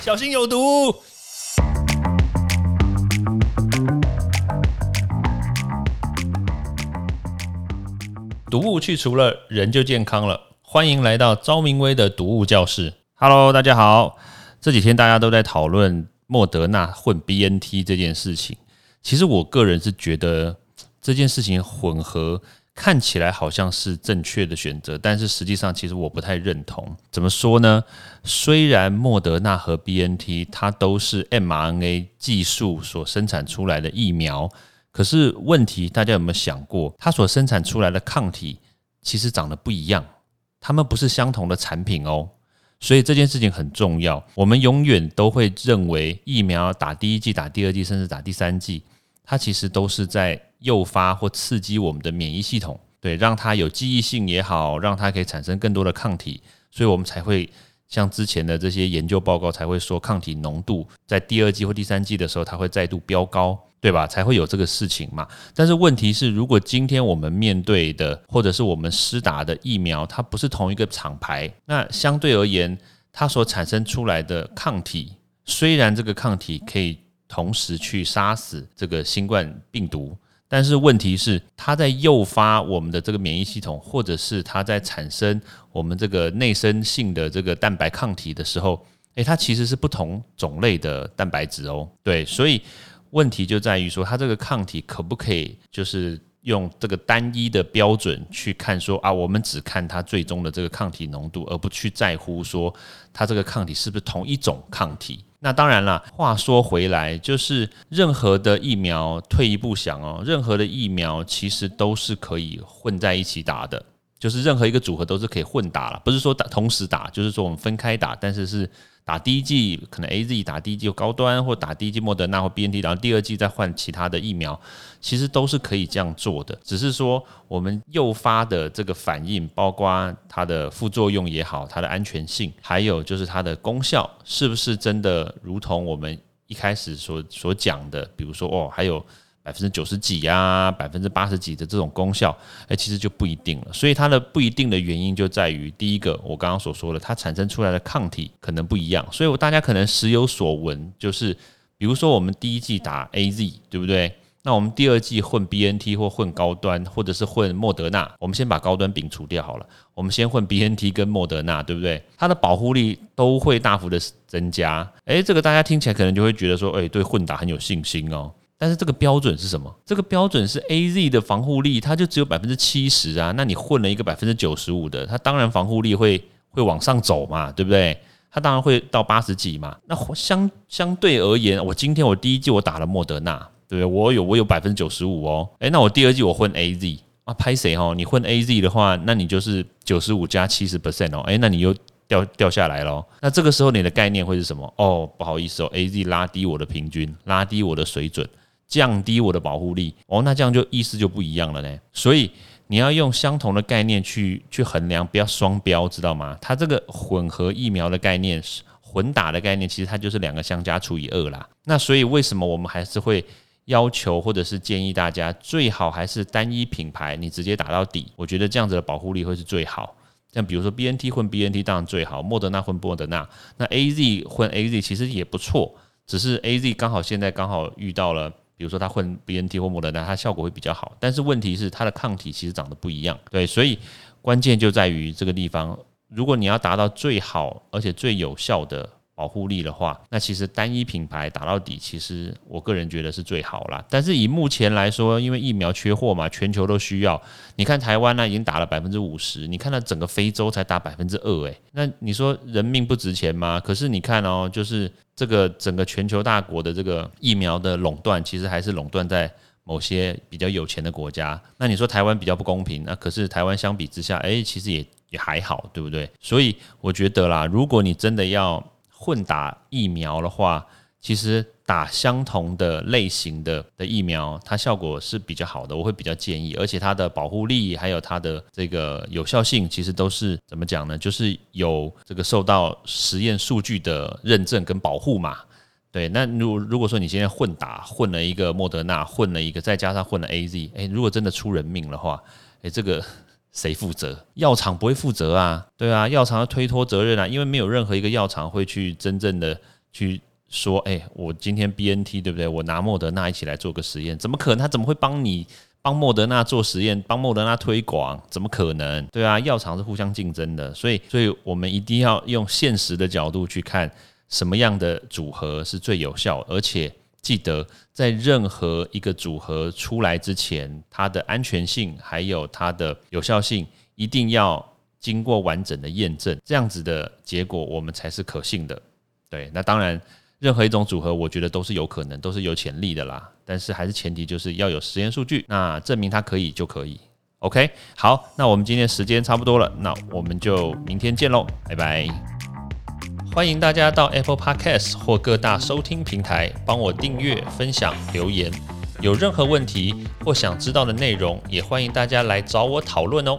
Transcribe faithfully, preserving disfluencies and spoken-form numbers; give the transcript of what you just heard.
小心有毒。毒物去除了，人就健康了。欢迎来到昭明威的毒物教室。Hello， 大家好。这几天大家都在讨论莫德纳混 B N T 这件事情。其实我个人是觉得这件事情混合看起来好像是正确的选择，但是实际上其实我不太认同。怎么说呢？虽然莫德纳和 B N T 它都是 mRNA 技术所生产出来的疫苗，可是问题，大家有没有想过，它所生产出来的抗体其实长得不一样，它们不是相同的产品哦。所以这件事情很重要。我们永远都会认为疫苗打第一剂、打第二剂，甚至打第三剂，它其实都是在诱发或刺激我们的免疫系统，对，让它有记忆性也好，让它可以产生更多的抗体。所以我们才会像之前的这些研究报告才会说，抗体浓度在第二剂或第三剂的时候，它会再度飙高。对吧？才会有这个事情嘛。但是问题是，如果今天我们面对的，或者是我们施打的疫苗，它不是同一个厂牌，那相对而言，它所产生出来的抗体，虽然这个抗体可以同时去杀死这个新冠病毒，但是问题是，它在诱发我们的这个免疫系统，或者是它在产生我们这个内生性的这个蛋白抗体的时候，诶，它其实是不同种类的蛋白质哦。对，所以问题就在于说，它这个抗体可不可以就是用这个单一的标准去看说啊，我们只看它最终的这个抗体浓度，而不去在乎说它这个抗体是不是同一种抗体。那当然啦，话说回来，就是任何的疫苗，退一步想哦，任何的疫苗其实都是可以混在一起打的，就是任何一个组合都是可以混打啦，不是说打同时打，就是说我们分开打，但是是打第一剂可能 A Z 打第一剂高端，或打第一剂莫德纳或 B N T， 然后第二剂再换其他的疫苗，其实都是可以这样做的。只是说我们诱发的这个反应，包括它的副作用也好，它的安全性，还有就是它的功效，是不是真的如同我们一开始所所讲的，比如说哦，还有百分之九十几啊，百分之八十几的这种功效，哎，其实就不一定了。所以它的不一定的原因就在于，第一个，我刚刚所说的，它产生出来的抗体可能不一样。所以大家可能时有所闻，就是比如说我们第一剂打 A Z， 对不对？那我们第二剂混 B N T 或混高端，或者是混莫德纳，我们先把高端摒除掉好了，我们先混 B N T 跟莫德纳，对不对？它的保护力都会大幅的增加。哎，这个大家听起来可能就会觉得说，哎，对混打很有信心哦。但是这个标准是什么？这个标准是 A Z 的防护力，它就只有 百分之七十 啊，那你混了一个 百分之九十五 的，它当然防护力会会往上走嘛，对不对？它当然会到八十几嘛。那相相对而言，我今天我第一剂我打了莫德纳，对不对？我有我有 百分之九十五 哦。诶，那我第二剂我混 A Z， 啊，拍谁哦，你混 A Z 的话，那你就是九十五加 百分之七十 哦。诶，那你又掉掉下来咯。那这个时候你的概念会是什么？哦，不好意思哦 ,A Z 拉低我的平均，拉低我的水准，降低我的保护力哦，那这样就意思就不一样了呢。所以你要用相同的概念去去衡量，不要双标，知道吗？它这个混合疫苗的概念、混打的概念，其实它就是两个相加除以二啦。那所以为什么我们还是会要求或者是建议大家，最好还是单一品牌，你直接打到底。我觉得这样子的保护力会是最好。像比如说 B N T 混 B N T 当然最好，莫德纳混莫德纳，那 A Z 混 A Z 其实也不错，只是 A Z 刚好现在刚好遇到了。比如说它混 B N T 或莫德纳，它效果会比较好，但是问题是它的抗体其实长得不一样，对，所以关键就在于这个地方。如果你要达到最好而且最有效的保护力的话，那其实单一品牌打到底，其实我个人觉得是最好啦。但是以目前来说，因为疫苗缺货嘛，全球都需要。你看台湾呢、啊，已经打了 百分之五十， 你看到整个非洲才打 百分之二， 哎，那你说人命不值钱吗？可是你看哦，就是这个整个全球大国的这个疫苗的垄断，其实还是垄断在某些比较有钱的国家。那你说台湾比较不公平，那可是台湾相比之下，哎，其实也也还好，对不对？所以我觉得啦，如果你真的要混打疫苗的话，其实打相同的类型的的疫苗，它效果是比较好的，我会比较建议。而且它的保护力还有它的这个有效性，其实都是怎么讲呢？就是有这个受到实验数据的认证跟保护嘛。对，那如如果说你现在混打混了一个莫德纳，混了一个再加上混了 A Z， 哎，如果真的出人命的话，哎，这个谁负责？药厂不会负责啊，对啊，药厂要推脱责任啊，因为没有任何一个药厂会去真正的去说，哎、欸，我今天 B N T 对不对？我拿莫德纳一起来做个实验，怎么可能？他怎么会帮你帮莫德纳做实验，帮莫德纳推广？怎么可能？对啊，药厂是互相竞争的，所以，所以我们一定要用现实的角度去看，什么样的组合是最有效，而且记得在任何一个组合出来之前，它的安全性还有它的有效性一定要经过完整的验证，这样子的结果我们才是可信的。对，那当然任何一种组合我觉得都是有可能，都是有潜力的啦，但是还是前提就是要有实验数据，那证明它可以就可以。 OK， 好，那我们今天时间差不多了，那我们就明天见咯，拜拜。欢迎大家到 Apple Podcast 或各大收听平台帮我订阅、分享、留言。有任何问题或想知道的内容，也欢迎大家来找我讨论哦。